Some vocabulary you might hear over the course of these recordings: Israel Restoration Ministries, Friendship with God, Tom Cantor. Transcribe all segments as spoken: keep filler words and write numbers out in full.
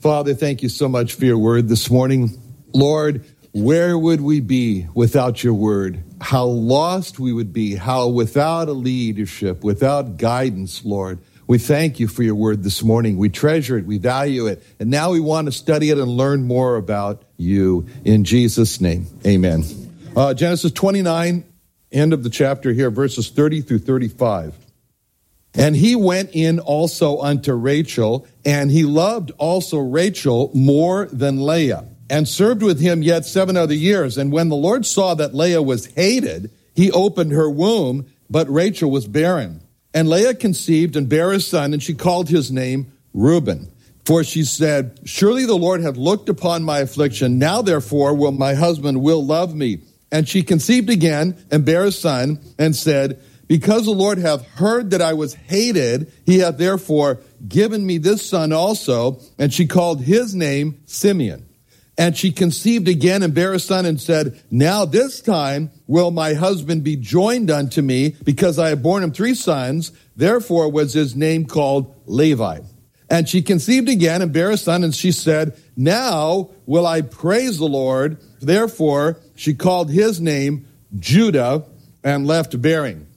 Father, thank you so much for your word this morning. Lord, where would we be without your word? How lost we would be, how without a leadership, without guidance, Lord. We thank you for your word this morning. We treasure it, we value it, and now we want to study it and learn more about you. In Jesus' name, amen. Uh, Genesis twenty-nine, end of the chapter here, verses thirty through thirty-five. And he went in also unto Rachel, and he loved also Rachel more than Leah, and served with him yet seven other years. And when the Lord saw that Leah was hated, he opened her womb, but Rachel was barren. And Leah conceived and bare a son, and she called his name Reuben. For she said, surely the Lord hath looked upon my affliction. Now therefore will my husband will love me. And she conceived again and bare a son, and said, because the Lord hath heard that I was hated, he hath therefore given me this son also. And she called his name Simeon. And she conceived again and bare a son, and said, now this time will my husband be joined unto me, because I have borne him three sons. Therefore was his name called Levi. And she conceived again and bare a son, and she said, now will I praise the Lord. Therefore she called his name Judah, and left bearing.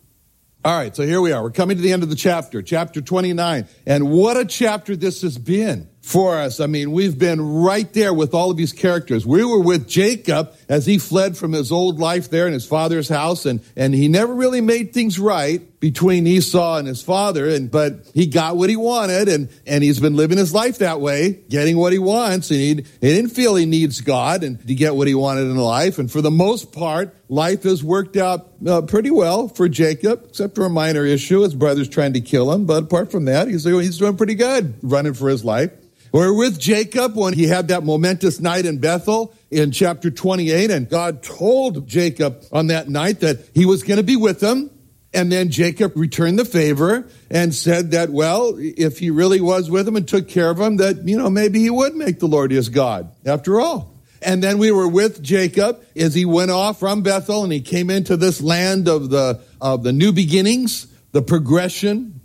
All right, so here we are. We're coming to the end of the chapter, chapter twenty-nine. And what a chapter this has been for us. I mean, we've been right there with all of these characters. We were with Jacob as he fled from his old life there in his father's house, and, and he never really made things right between Esau and his father, and but he got what he wanted, and, and he's been living his life that way, getting what he wants, and he, he didn't feel he needs God and to get what he wanted in life. And for the most part, life has worked out uh, pretty well for Jacob, except for a minor issue. His brother's trying to kill him, but apart from that, he's, he's doing pretty good, running for his life. We're with Jacob when he had that momentous night in Bethel in chapter twenty-eight, and God told Jacob on that night that he was going to be with him. And then Jacob returned the favor and said that, well, if he really was with him and took care of him, that, you know, maybe he would make the Lord his God after all. And then we were with Jacob as he went off from Bethel and he came into this land of the of the new beginnings, the progression,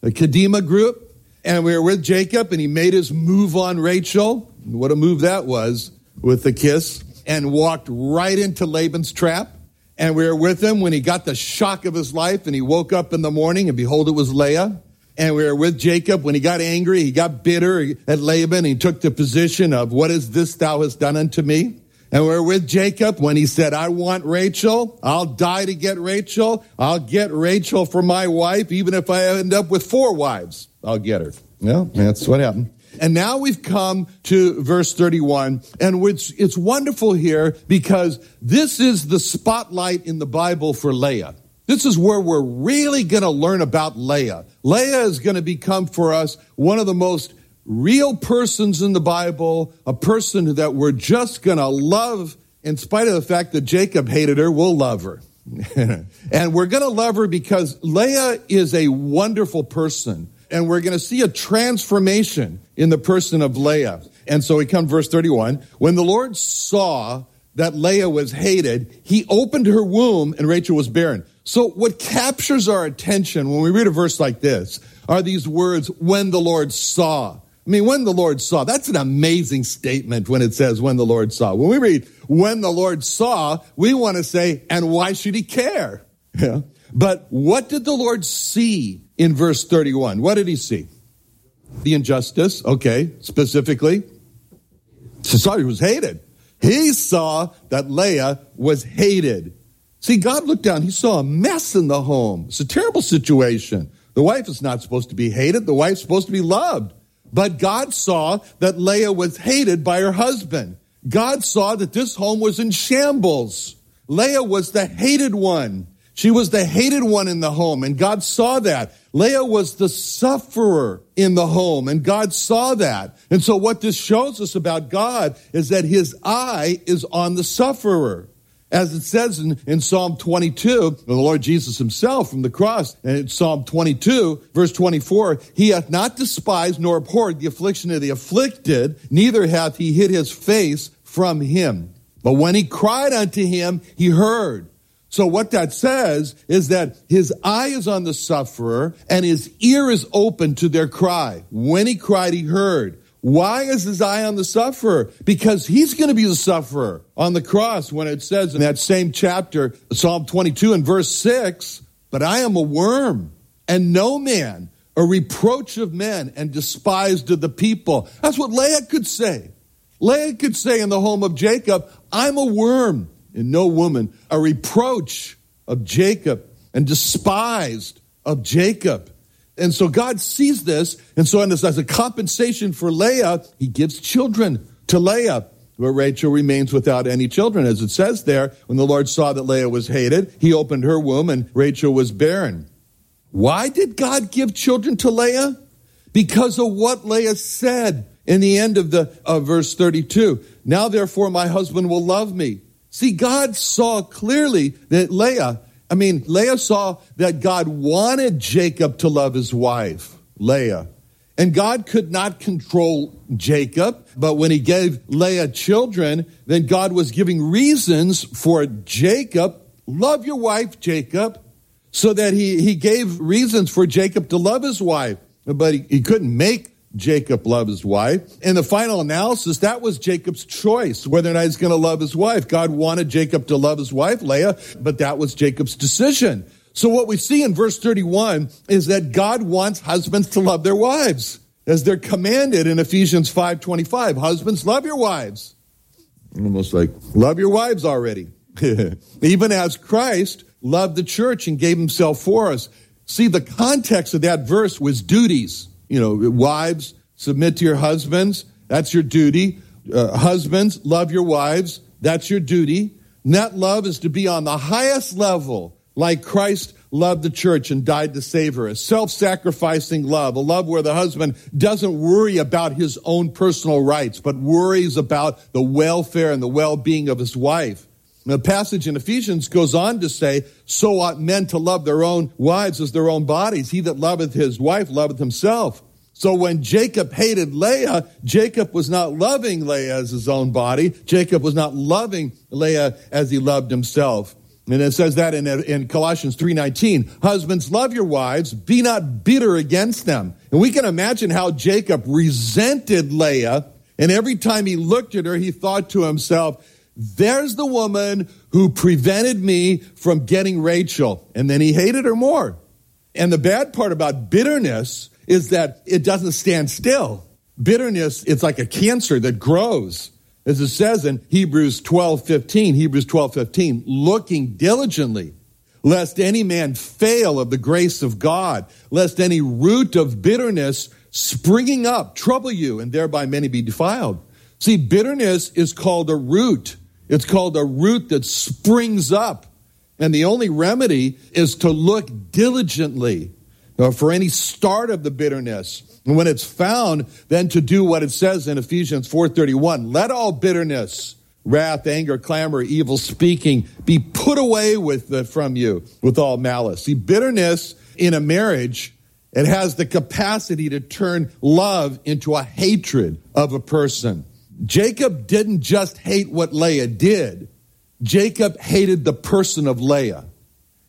the Kadima group. And we were with Jacob and he made his move on Rachel. What a move that was, with the kiss, and walked right into Laban's trap. And we were with him when he got the shock of his life and he woke up in the morning and behold, it was Leah. And we were with Jacob when he got angry, he got bitter at Laban. He took the position of, what is this thou hast done unto me? And we were with Jacob when he said, I want Rachel. I'll die to get Rachel. I'll get Rachel for my wife. Even if I end up with four wives, I'll get her. Well, that's what happened. And now we've come to verse thirty-one, and it's, it's wonderful here because this is the spotlight in the Bible for Leah. This is where we're really going to learn about Leah. Leah is going to become for us one of the most real persons in the Bible, a person that we're just going to love in spite of the fact that Jacob hated her. We'll love her. And we're going to love her because Leah is a wonderful person. And we're going to see a transformation in the person of Leah. And so we come to verse thirty-one. When the Lord saw that Leah was hated, he opened her womb and Rachel was barren. So what captures our attention when we read a verse like this are these words, when the Lord saw. I mean, when the Lord saw. That's an amazing statement when it says, when the Lord saw. When we read, when the Lord saw, we want to say, and why should he care? Yeah. But what did the Lord see in verse thirty-one? What did he see? The injustice, okay, specifically. society was hated. He saw that Leah was hated. See, God looked down. He saw a mess in the home. It's a terrible situation. The wife is not supposed to be hated. The wife's supposed to be loved. But God saw that Leah was hated by her husband. God saw that this home was in shambles. Leah was the hated one. She was the hated one in the home, and God saw that. Leah was the sufferer in the home, and God saw that. And so what this shows us about God is that his eye is on the sufferer. As it says in, in Psalm twenty-two, the Lord Jesus himself from the cross, and in Psalm twenty-two, verse twenty-four, he hath not despised nor abhorred the affliction of the afflicted, neither hath he hid his face from him. But when he cried unto him, he heard. So what that says is that his eye is on the sufferer and his ear is open to their cry. When he cried, he heard. Why is his eye on the sufferer? Because he's going to be the sufferer on the cross when it says in that same chapter, Psalm twenty-two and verse six, but I am a worm and no man, a reproach of men and despised of the people. That's what Leah could say. Leah could say in the home of Jacob, I'm a worm. And no woman, a reproach of Jacob and despised of Jacob. And so God sees this. And so as a compensation for Leah, he gives children to Leah. But Rachel remains without any children. As it says there, when the Lord saw that Leah was hated, he opened her womb and Rachel was barren. Why did God give children to Leah? Because of what Leah said in the end of the uh, verse thirty-two. Now, therefore, my husband will love me. See, God saw clearly that Leah, I mean, Leah saw that God wanted Jacob to love his wife, Leah. And God could not control Jacob, but when he gave Leah children, then God was giving reasons for Jacob, love your wife, Jacob, so that he, he gave reasons for Jacob to love his wife. But he, he couldn't make Jacob loved his wife. In the final analysis, that was Jacob's choice, whether or not he's going to love his wife. God wanted Jacob to love his wife, Leah, but that was Jacob's decision. So what we see in verse thirty-one is that God wants husbands to love their wives, as they're commanded in Ephesians five twenty-five. Husbands, love your wives. Almost like, love your wives already. Even as Christ loved the church and gave himself for us. See, the context of that verse was duties. You know, wives, submit to your husbands. That's your duty. Uh, husbands, love your wives. That's your duty. And that love is to be on the highest level, like Christ loved the church and died to save her. A self-sacrificing love, a love where the husband doesn't worry about his own personal rights, but worries about the welfare and the well-being of his wife. And the passage in Ephesians goes on to say, so ought men to love their own wives as their own bodies. He that loveth his wife loveth himself. So when Jacob hated Leah, Jacob was not loving Leah as his own body. Jacob was not loving Leah as he loved himself. And it says that in, in Colossians three nineteen, husbands, love your wives, be not bitter against them. And we can imagine how Jacob resented Leah. And every time he looked at her, he thought to himself, there's the woman who prevented me from getting Rachel. And then he hated her more. And the bad part about bitterness is that it doesn't stand still. Bitterness, it's like a cancer that grows. As it says in Hebrews twelve fifteen, Hebrews twelve fifteen, looking diligently, lest any man fail of the grace of God, lest any root of bitterness springing up trouble you, and thereby many be defiled. See, bitterness is called a root. It's called a root that springs up. And the only remedy is to look diligently for any start of the bitterness. And when it's found, then to do what it says in Ephesians four thirty-one, let all bitterness, wrath, anger, clamor, evil speaking be put away with the, from you with all malice. See, bitterness in a marriage, it has the capacity to turn love into a hatred of a person. Jacob didn't just hate what Leah did. Jacob hated the person of Leah.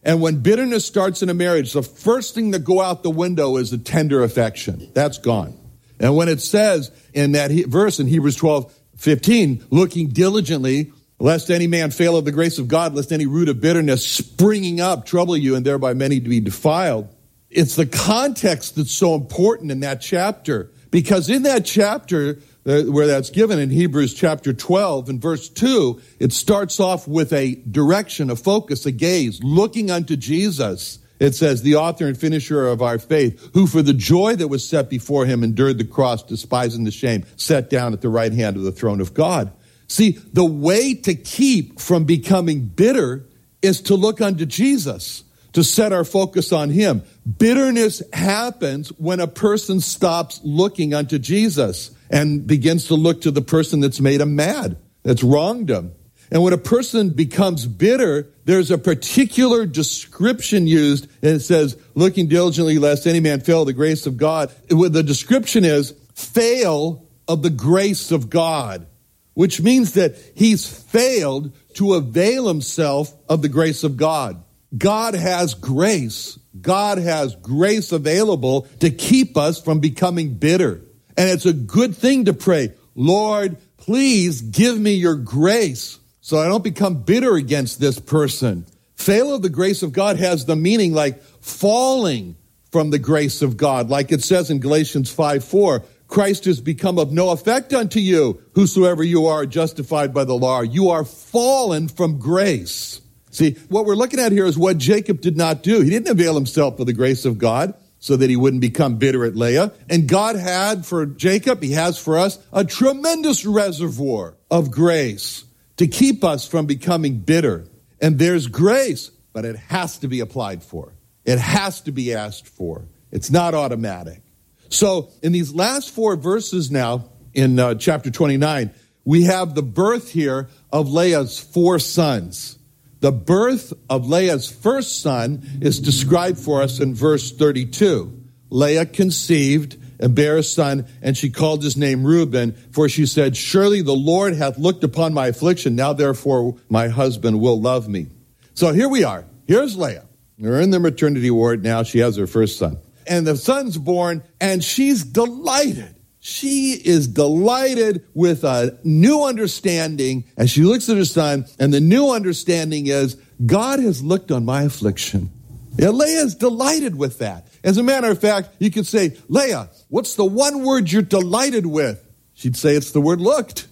And when bitterness starts in a marriage, the first thing to go out the window is the tender affection. That's gone. And when it says in that verse in Hebrews twelve fifteen, looking diligently, lest any man fail of the grace of God, lest any root of bitterness springing up trouble you, and thereby many to be defiled, it's the context that's so important in that chapter. Because in that chapter, where that's given in Hebrews chapter twelve and verse two, it starts off with a direction, a focus, a gaze, looking unto Jesus. It says, the author and finisher of our faith, who for the joy that was set before him endured the cross, despising the shame, sat down at the right hand of the throne of God. See, the way to keep from becoming bitter is to look unto Jesus, to set our focus on him. Bitterness happens when a person stops looking unto Jesus and begins to look to the person that's made him mad, that's wronged him. And when a person becomes bitter, there's a particular description used, and it says, looking diligently lest any man fail the grace of God. The description is, fail of the grace of God, which means that he's failed to avail himself of the grace of God. God has grace. God has grace available to keep us from becoming bitter. And it's a good thing to pray, Lord, please give me your grace so I don't become bitter against this person. Fail of the grace of God has the meaning like falling from the grace of God. Like it says in Galatians five four, Christ has become of no effect unto you, whosoever you are justified by the law. You are fallen from grace. See, what we're looking at here is what Jacob did not do. He didn't avail himself of the grace of God so that he wouldn't become bitter at Leah. And God had for Jacob, he has for us, a tremendous reservoir of grace to keep us from becoming bitter. And there's grace, but it has to be applied for. It has to be asked for. It's not automatic. So in these last four verses now, in uh, chapter twenty-nine, we have the birth here of Leah's four sons. The birth of Leah's first son is described for us in verse thirty-two. Leah conceived and bare a son, and she called his name Reuben, for she said, surely the Lord hath looked upon my affliction, now therefore my husband will love me. So here we are. Here's Leah. They're in the maternity ward now. She has her first son. And the son's born, and she's delighted. She is delighted with a new understanding as she looks at her son, and the new understanding is, God has looked on my affliction. Yeah, Leah is delighted with that. As a matter of fact, you could say, Leah, what's the one word you're delighted with? She'd say it's the word looked.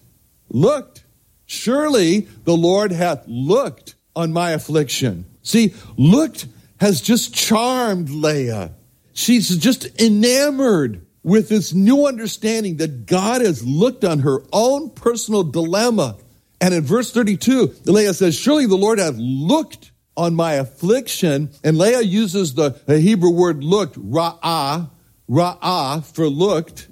Looked. Surely the Lord hath looked on my affliction. See, looked has just charmed Leah. She's just enamored with this new understanding that God has looked on her own personal dilemma. And in verse thirty-two, Leah says, surely the Lord hath looked on my affliction. And Leah uses the Hebrew word looked, ra'ah, ra'ah for looked.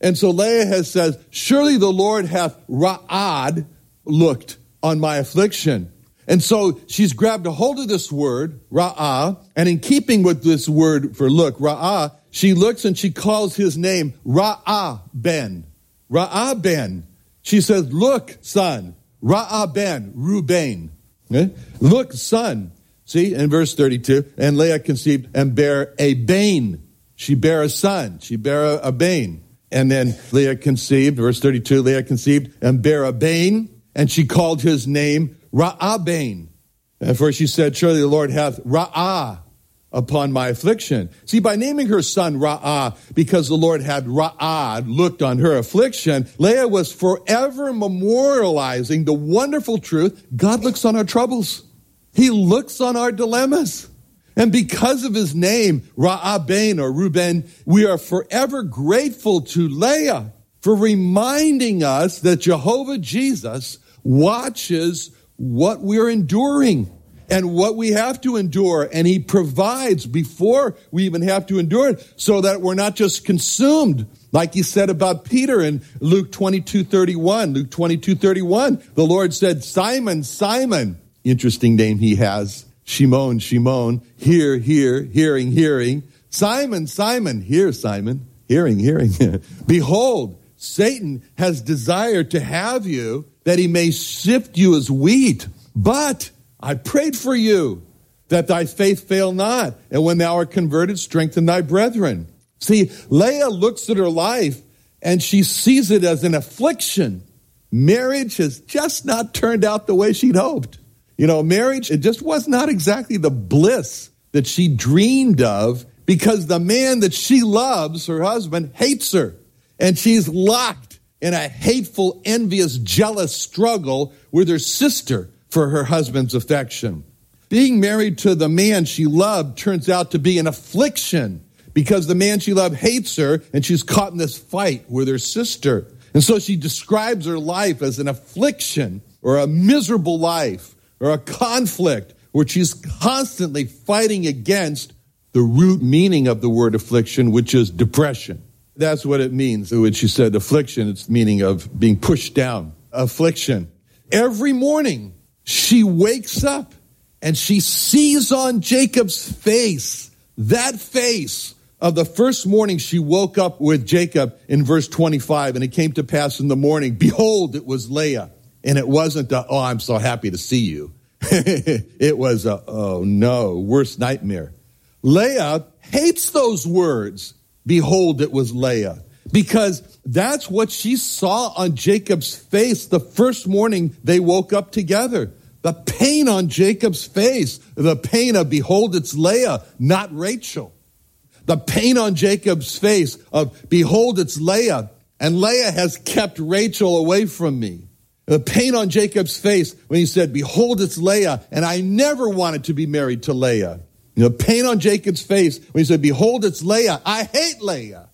And so Leah has says, surely the Lord hath ra'ad, looked on my affliction. And so she's grabbed a hold of this word, ra'ah, and in keeping with this word for look, ra'ah, she looks and she calls his name Ra'ah Ben. Ra'ah Ben. She says, look, son, Ra'ah Ben, Reuben. Okay? Look, son. See, in verse thirty-two, and Leah conceived and bare a bane. She bare a son. She bare a bane. And then Leah conceived, verse thirty-two, Leah conceived and bare a bane, and she called his name Ra'abain, for she said, surely the Lord hath Ra'ah upon my affliction. See, by naming her son Ra'ah, because the Lord had Ra'ah looked on her affliction, Leah was forever memorializing the wonderful truth, God looks on our troubles. He looks on our dilemmas. And because of his name, Ra'abain or Reuben, we are forever grateful to Leah for reminding us that Jehovah Jesus watches what we're enduring and what we have to endure. And he provides before we even have to endure it so that we're not just consumed. Like he said about Peter in Luke twenty-two thirty-one. Luke twenty-two thirty-one, the Lord said, Simon, Simon, interesting name he has, Shimon, Shimon, hear, hear, hearing, hearing. Simon, Simon, hear, Simon, hearing, hearing. Behold, Satan has desired to have you that he may sift you as wheat. But I prayed for you, that thy faith fail not. And when thou art converted, strengthen thy brethren. See, Leah looks at her life, and she sees it as an affliction. Marriage has just not turned out the way she'd hoped. You know, marriage, it just was not exactly the bliss that she dreamed of, because the man that she loves, her husband, hates her. And she's locked in a hateful, envious, jealous struggle with her sister for her husband's affection. Being married to the man she loved turns out to be an affliction because the man she loved hates her, and she's caught in this fight with her sister. And so she describes her life as an affliction or a miserable life or a conflict where she's constantly fighting against the root meaning of the word affliction, which is depression. That's what it means. When she said affliction, it's the meaning of being pushed down. Affliction. Every morning, she wakes up and she sees on Jacob's face, that face of the first morning she woke up with Jacob in verse twenty-five. And it came to pass in the morning, behold, it was Leah. And it wasn't a, oh, I'm so happy to see you. It was a, oh no, worst nightmare. Leah hates those words, behold, it was Leah, because that's what she saw on Jacob's face the first morning they woke up together. The pain on Jacob's face, the pain of, behold, it's Leah, not Rachel. The pain on Jacob's face of, behold, it's Leah, and Leah has kept Rachel away from me. The pain on Jacob's face when he said, behold, it's Leah, and I never wanted to be married to Leah. The pain on Jacob's face when he said, behold, it's Leah. I hate Leah.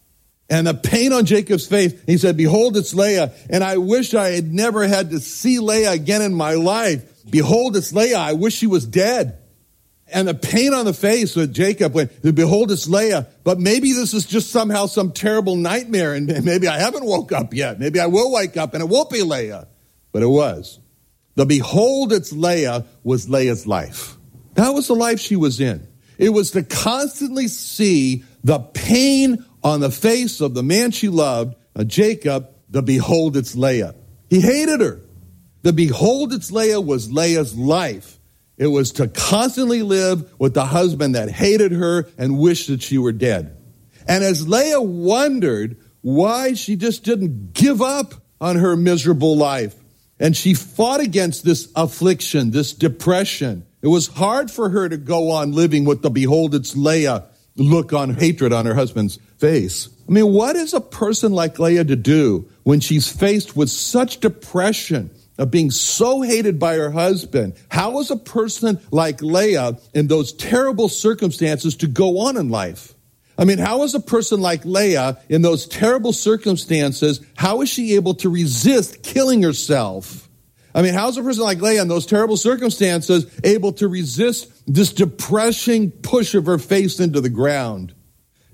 And the pain on Jacob's face, he said, behold, it's Leah. And I wish I had never had to see Leah again in my life. Behold, it's Leah. I wish she was dead. And the pain on the face of Jacob when, behold, it's Leah. But maybe this is just somehow some terrible nightmare. And maybe I haven't woke up yet. Maybe I will wake up and it won't be Leah. But it was. The behold, it's Leah was Leah's life. That was the life she was in. It was to constantly see the pain on the face of the man she loved, Jacob, the behold, it's Leah. He hated her. The behold, it's Leah was Leah's life. It was to constantly live with the husband that hated her and wished that she were dead. And as Leah wondered why she just didn't give up on her miserable life, and she fought against this affliction, this depression, it was hard for her to go on living with the behold, it's Leah look on hatred on her husband's face. I mean, what is a person like Leah to do when she's faced with such depression of being so hated by her husband? How is a person like Leah in those terrible circumstances to go on in life? I mean, how is a person like Leah in those terrible circumstances, how is she able to resist killing herself? I mean, how's a person like Leah in those terrible circumstances able to resist this depressing push of her face into the ground?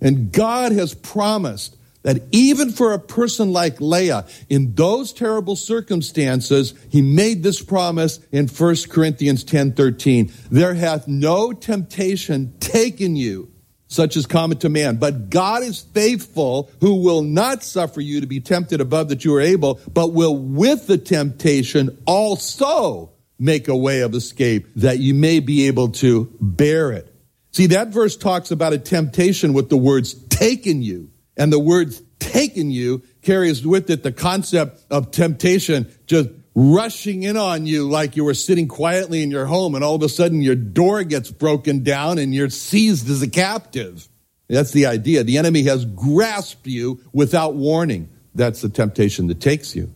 And God has promised that even for a person like Leah, in those terrible circumstances, he made this promise in First Corinthians ten thirteen. There hath no temptation taken you, such as common to man. But God is faithful, who will not suffer you to be tempted above that you are able, but will with the temptation also make a way of escape, that you may be able to bear it. See, that verse talks about a temptation with the words taken you. And the words taken you carries with it the concept of temptation just rushing in on you like you were sitting quietly in your home, and all of a sudden your door gets broken down and you're seized as a captive. That's the idea. The enemy has grasped you without warning. That's the temptation that takes you.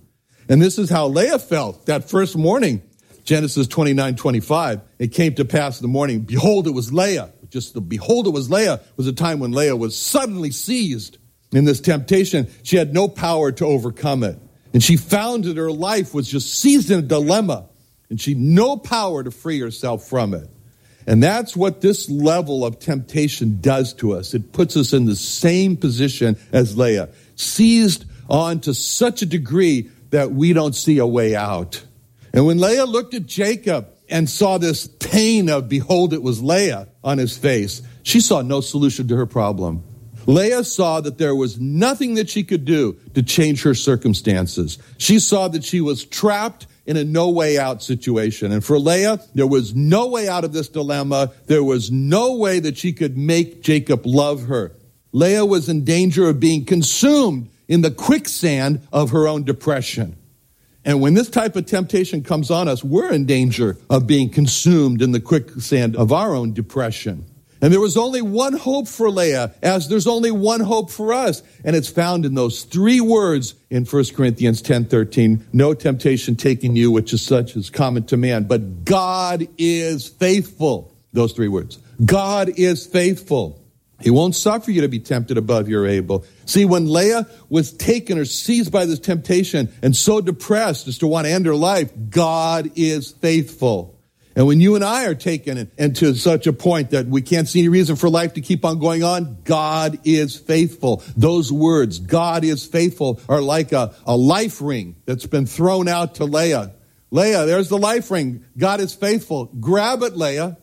And this is how Leah felt that first morning, Genesis twenty-nine twenty-five. It came to pass in the morning, behold, it was Leah. Just the behold, it was Leah was a time when Leah was suddenly seized in this temptation. She had no power to overcome it. And she found that her life was just seized in a dilemma, and she had no power to free herself from it. And that's what this level of temptation does to us. It puts us in the same position as Leah, seized on to such a degree that we don't see a way out. And when Leah looked at Jacob and saw this pain of, behold, it was Leah on his face, she saw no solution to her problem. Leah saw that there was nothing that she could do to change her circumstances. She saw that she was trapped in a no-way-out situation. And for Leah, there was no way out of this dilemma. There was no way that she could make Jacob love her. Leah was in danger of being consumed in the quicksand of her own depression. And when this type of temptation comes on us, we're in danger of being consumed in the quicksand of our own depression. And there was only one hope for Leah, as there's only one hope for us. And it's found in those three words in First Corinthians ten thirteen, no temptation taking you, which is such as common to man. But God is faithful. Those three words. God is faithful. He won't suffer you to be tempted above your able. See, when Leah was taken or seized by this temptation and so depressed as to want to end her life, God is faithful. And when you and I are taken and to such a point that we can't see any reason for life to keep on going on, God is faithful. Those words, God is faithful, are like a, a life ring that's been thrown out to Leah. Leah, there's the life ring. God is faithful. Grab it, Leah.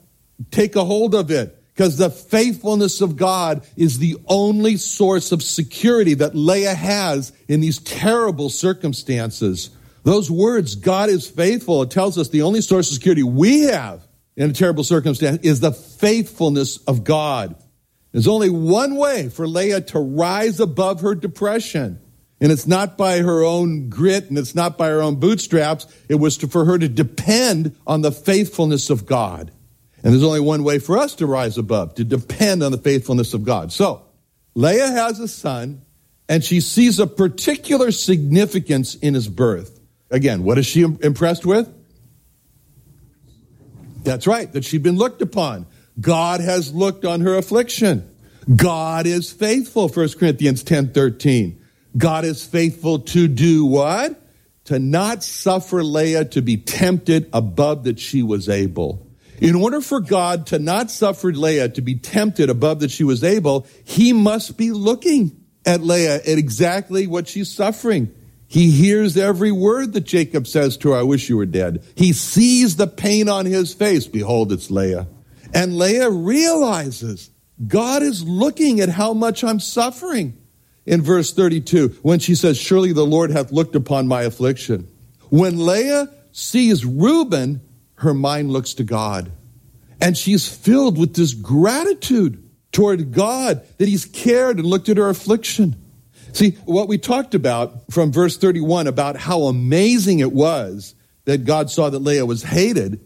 Take a hold of it. Because the faithfulness of God is the only source of security that Leah has in these terrible circumstances. Those words, God is faithful, it tells us the only source of security we have in a terrible circumstance is the faithfulness of God. There's only one way for Leah to rise above her depression. And it's not by her own grit and it's not by her own bootstraps. It was to, for her to depend on the faithfulness of God. And there's only one way for us to rise above, to depend on the faithfulness of God. So, Leah has a son, and she sees a particular significance in his birth. Again, what is she impressed with? That's right, that she'd been looked upon. God has looked on her affliction. God is faithful, First Corinthians ten thirteen. God is faithful to do what? To not suffer Leah to be tempted above that she was able. In order for God to not suffer Leah to be tempted above that she was able, he must be looking at Leah at exactly what she's suffering. He hears every word that Jacob says to her, I wish you were dead. He sees the pain on his face. Behold, it's Leah. And Leah realizes God is looking at how much I'm suffering. In verse thirty-two, when she says, surely the Lord hath looked upon my affliction. When Leah sees Reuben, her mind looks to God, and she's filled with this gratitude toward God that he's cared and looked at her affliction. See, what we talked about from verse thirty-one about how amazing it was that God saw that Leah was hated,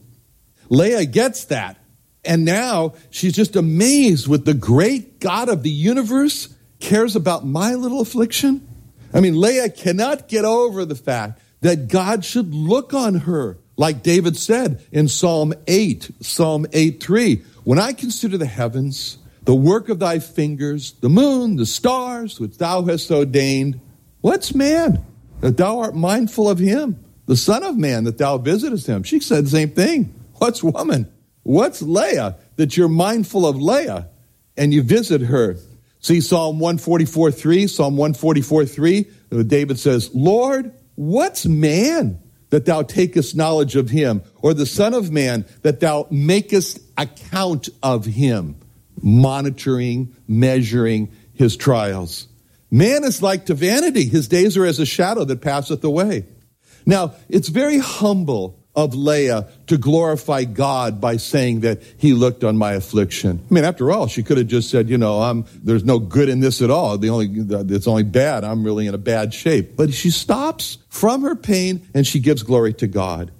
Leah gets that, and now she's just amazed with the great God of the universe cares about my little affliction. I mean, Leah cannot get over the fact that God should look on her. Like David said in Psalm eight, Psalm eight three, when I consider the heavens, the work of thy fingers, the moon, the stars, which thou hast ordained, what's man that thou art mindful of him? The son of man that thou visitest him. She said the same thing. What's woman? What's Leah that you're mindful of Leah and you visit her? See Psalm one forty-four three, Psalm one forty-four three, David says, Lord, what's man that thou takest knowledge of him, or the Son of Man, that thou makest account of him, monitoring, measuring his trials. Man is like to vanity. His days are as a shadow that passeth away. Now, it's very humble of Leah to glorify God by saying that he looked on my affliction. I mean, after all, she could have just said, you know, I'm, there's no good in this at all. The only, it's only bad. I'm really in a bad shape. But she stops from her pain and she gives glory to God.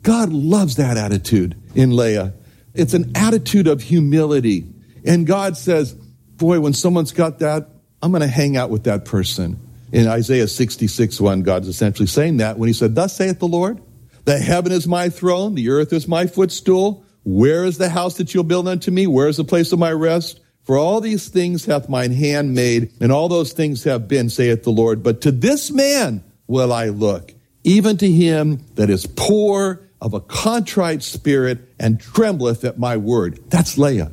God loves that attitude in Leah. It's an attitude of humility. And God says, boy, when someone's got that, I'm going to hang out with that person. In Isaiah sixty-six one, God's essentially saying that when he said, thus saith the Lord, the heaven is my throne, the earth is my footstool. Where is the house that you'll build unto me? Where is the place of my rest? For all these things hath mine hand made, and all those things have been, saith the Lord. But to this man will I look, even to him that is poor of a contrite spirit, and trembleth at my word. That's Leah.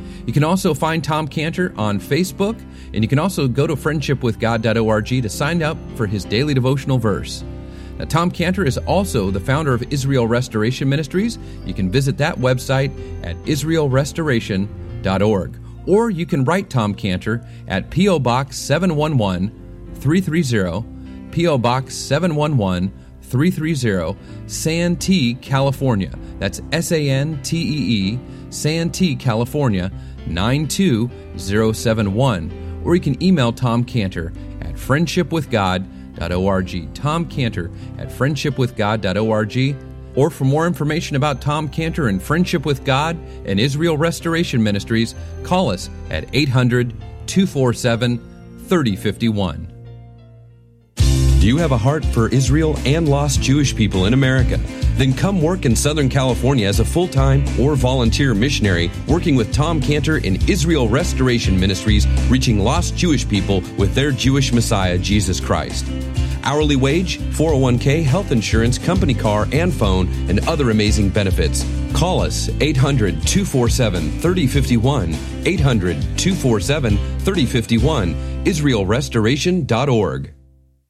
can also find Tom Cantor on Facebook, and you can also go to friendship with god dot org to sign up for his daily devotional verse. Now, Tom Cantor is also the founder of Israel Restoration Ministries. You can visit that website at israel restoration dot org, or you can write Tom Cantor at P O. Box seven one one, three three zero, P O. Box seven one one, three three zero, Santee, California. That's S A N T E E, Santee, California, nine two zero seven one. Or you can email Tom Cantor at friendship with god dot org, Tom Cantor at friendship with god dot org. Or for more information about Tom Cantor and Friendship with God and Israel Restoration Ministries, call us at eight hundred, two four seven, three zero five one. Do you have a heart for Israel and lost Jewish people in America? Then come work in Southern California as a full-time or volunteer missionary working with Tom Cantor in Israel Restoration Ministries, reaching lost Jewish people with their Jewish Messiah, Jesus Christ. Hourly wage, four oh one k, health insurance, company car and phone, and other amazing benefits. Call us, eight hundred, two four seven, three zero five one, eight hundred, two four seven, three zero five one, israel restoration dot org.